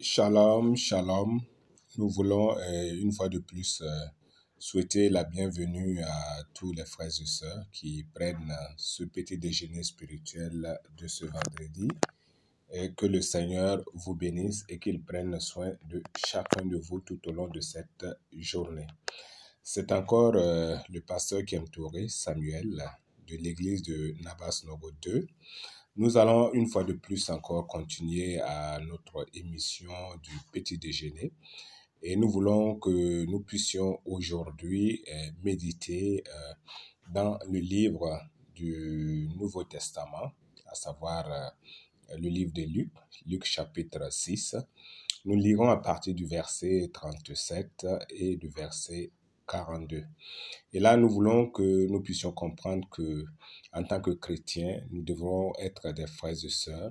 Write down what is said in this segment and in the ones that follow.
Shalom, shalom. Nous voulons une fois de plus souhaiter la bienvenue à tous les frères et sœurs qui prennent ce petit déjeuner spirituel de ce vendredi. Et que le Seigneur vous bénisse et qu'il prenne soin de chacun de vous tout au long de cette journée. C'est encore le pasteur Khem Touré, Samuel, de l'église de Nabas-Nogo II. Nous allons une fois de plus encore continuer à notre émission du petit déjeuner et nous voulons que nous puissions aujourd'hui méditer dans le livre du Nouveau Testament, à savoir le livre de Luc, Luc chapitre 6. Nous lirons à partir du verset 37 et du verset 42. Et là, nous voulons que nous puissions comprendre que, en tant que chrétiens, nous devrons être des frères et sœurs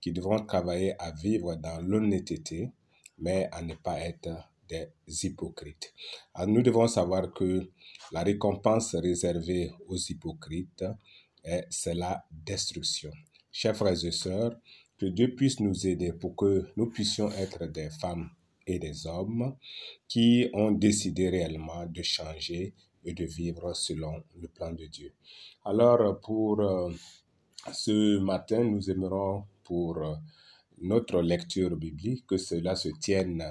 qui devront travailler à vivre dans l'honnêteté, mais à ne pas être des hypocrites. Alors, nous devons savoir que la récompense réservée aux hypocrites c'est la destruction. Chers frères et sœurs, que Dieu puisse nous aider pour que nous puissions être des femmes et des hommes qui ont décidé réellement de changer et de vivre selon le plan de Dieu. Alors pour ce matin, nous aimerons pour notre lecture biblique que cela se tienne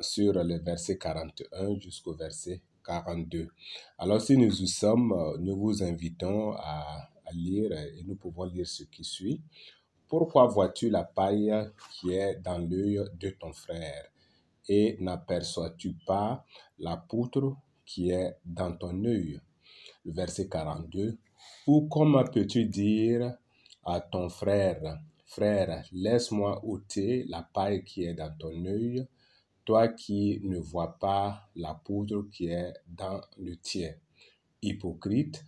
sur le verset 41 jusqu'au verset 42. Alors si nous y sommes, nous vous invitons à lire et nous pouvons lire ce qui suit. Pourquoi vois-tu la paille qui est dans l'œil de ton frère et n'aperçois-tu pas la poutre qui est dans ton œil? Le verset 42. Ou comment peux-tu dire à ton frère, « Frère, laisse-moi ôter la paille qui est dans ton œil, toi qui ne vois pas la poutre qui est dans le tien. » Hypocrite,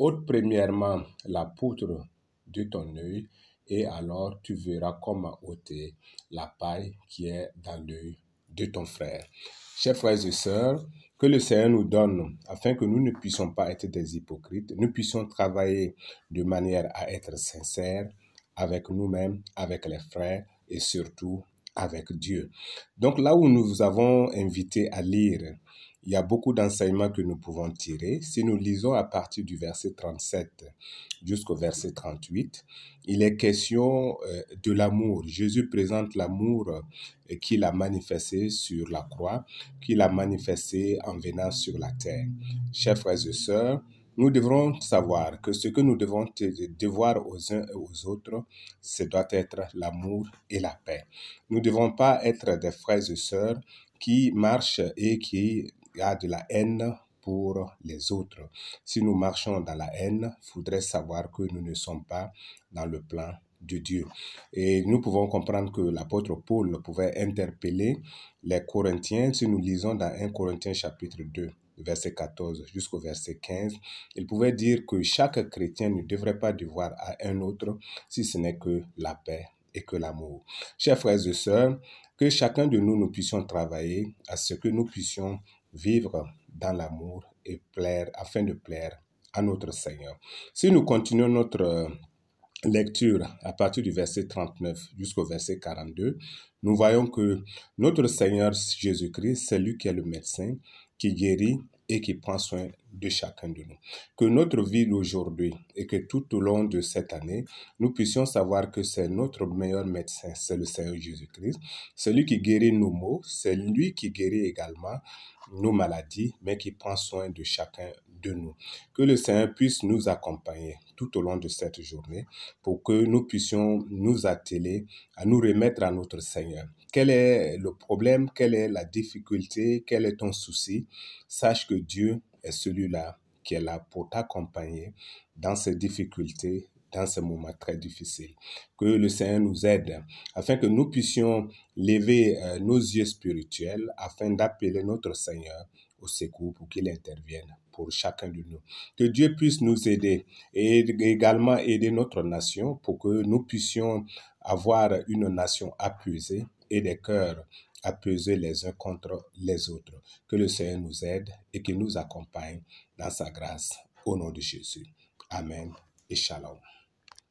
ôte premièrement la poutre de ton œil, et alors tu verras comment ôter la paille qui est dans l'œil de ton frère. Chers frères et sœurs, que le Seigneur nous donne, afin que nous ne puissions pas être des hypocrites, nous puissions travailler de manière à être sincères avec nous-mêmes, avec les frères et surtout avec Dieu. Donc là où nous vous avons invité à lire, il y a beaucoup d'enseignements que nous pouvons tirer. Si nous lisons à partir du verset 37 jusqu'au verset 38, il est question de l'amour. Jésus présente l'amour qu'il a manifesté sur la croix, qu'il a manifesté en venant sur la terre. Chers frères et sœurs, nous devrons savoir que ce que nous devons devoir aux uns et aux autres, ce doit être l'amour et la paix. Nous ne devons pas être des frères et sœurs qui marchent et qui il y a de la haine pour les autres. Si nous marchons dans la haine, il faudrait savoir que nous ne sommes pas dans le plan de Dieu. Et nous pouvons comprendre que l'apôtre Paul pouvait interpeller les Corinthiens. Si nous lisons dans 1 Corinthiens chapitre 2, verset 14 jusqu'au verset 15, il pouvait dire que chaque chrétien ne devrait pas devoir à un autre si ce n'est que la paix et que l'amour. Chers frères et sœurs, que chacun de nous, nous puissions travailler à ce que nous puissions vivre dans l'amour et plaire, afin de plaire à notre Seigneur. Si nous continuons notre lecture à partir du verset 39 jusqu'au verset 42, nous voyons que notre Seigneur Jésus-Christ, c'est lui qui est le médecin, qui guérit et qui prend soin de chacun de nous. Que notre vie d'aujourd'hui et que tout au long de cette année, nous puissions savoir que c'est notre meilleur médecin, c'est le Seigneur Jésus-Christ. C'est lui qui guérit nos maux, c'est lui qui guérit également nos maladies, mais qui prend soin de chacun de nous. Que le Seigneur puisse nous accompagner tout au long de cette journée pour que nous puissions nous atteler à nous remettre à notre Seigneur. Quel est le problème? Quelle est la difficulté? Quel est ton souci? Sache que Dieu est celui-là qui est là pour t'accompagner dans ces difficultés, dans ces moments très difficiles. Que le Seigneur nous aide afin que nous puissions lever nos yeux spirituels afin d'appeler notre Seigneur au secours pour qu'il intervienne pour chacun de nous. Que Dieu puisse nous aider et également aider notre nation pour que nous puissions avoir une nation apaisée et des cœurs apaisés les uns contre les autres. Que le Seigneur nous aide et qu'il nous accompagne dans sa grâce. Au nom de Jésus. Amen et Shalom.